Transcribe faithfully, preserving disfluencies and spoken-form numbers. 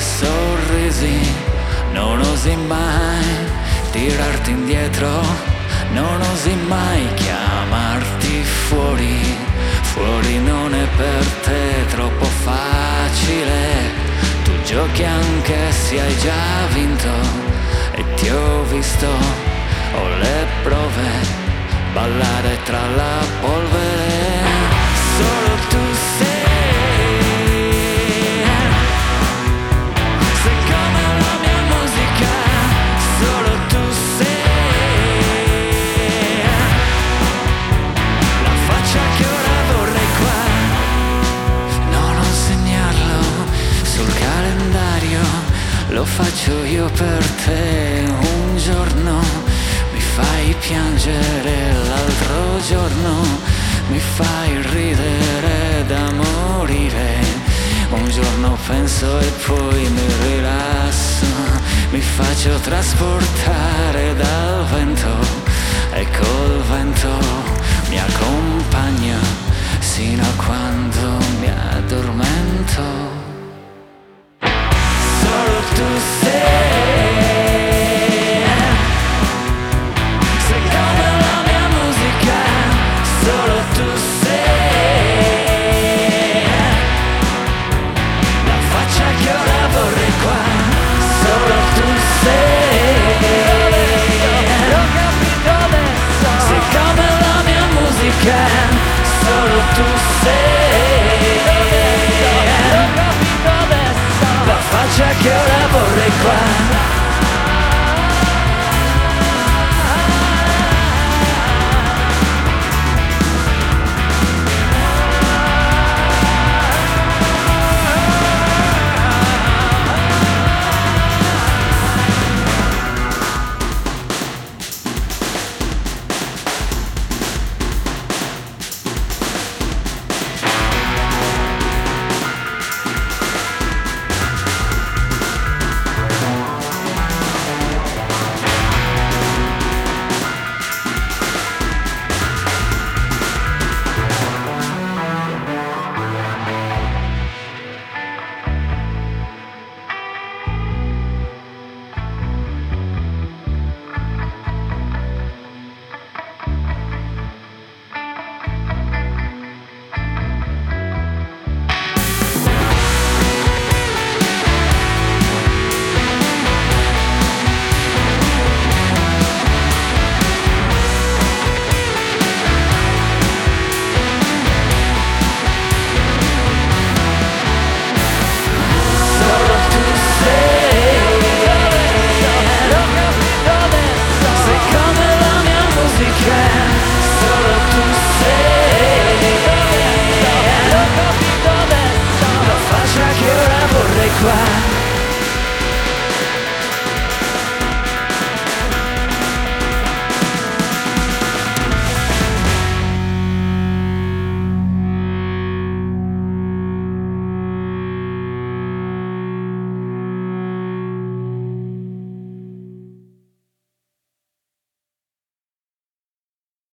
sorrisi, non osi mai tirarti indietro, non osi mai chiamarti fuori. Fuori non è per te troppo facile, tu giochi anche se hai già vinto. E ti ho visto, ho le prove, ballare tra la polvere. Solo tu sei lo faccio io per te, un giorno mi fai piangere, l'altro giorno mi fai ridere da morire. Un giorno penso e poi mi rilasso, mi faccio trasportare dal vento e col vento mi accompagno sino a quando mi addormento. Tu sei, sei come la mia musica, solo tu sei, la faccia che ora vorrei qua, solo tu sei, sei come la mia musica, solo tu sei. Faccia che ora vorrei qua.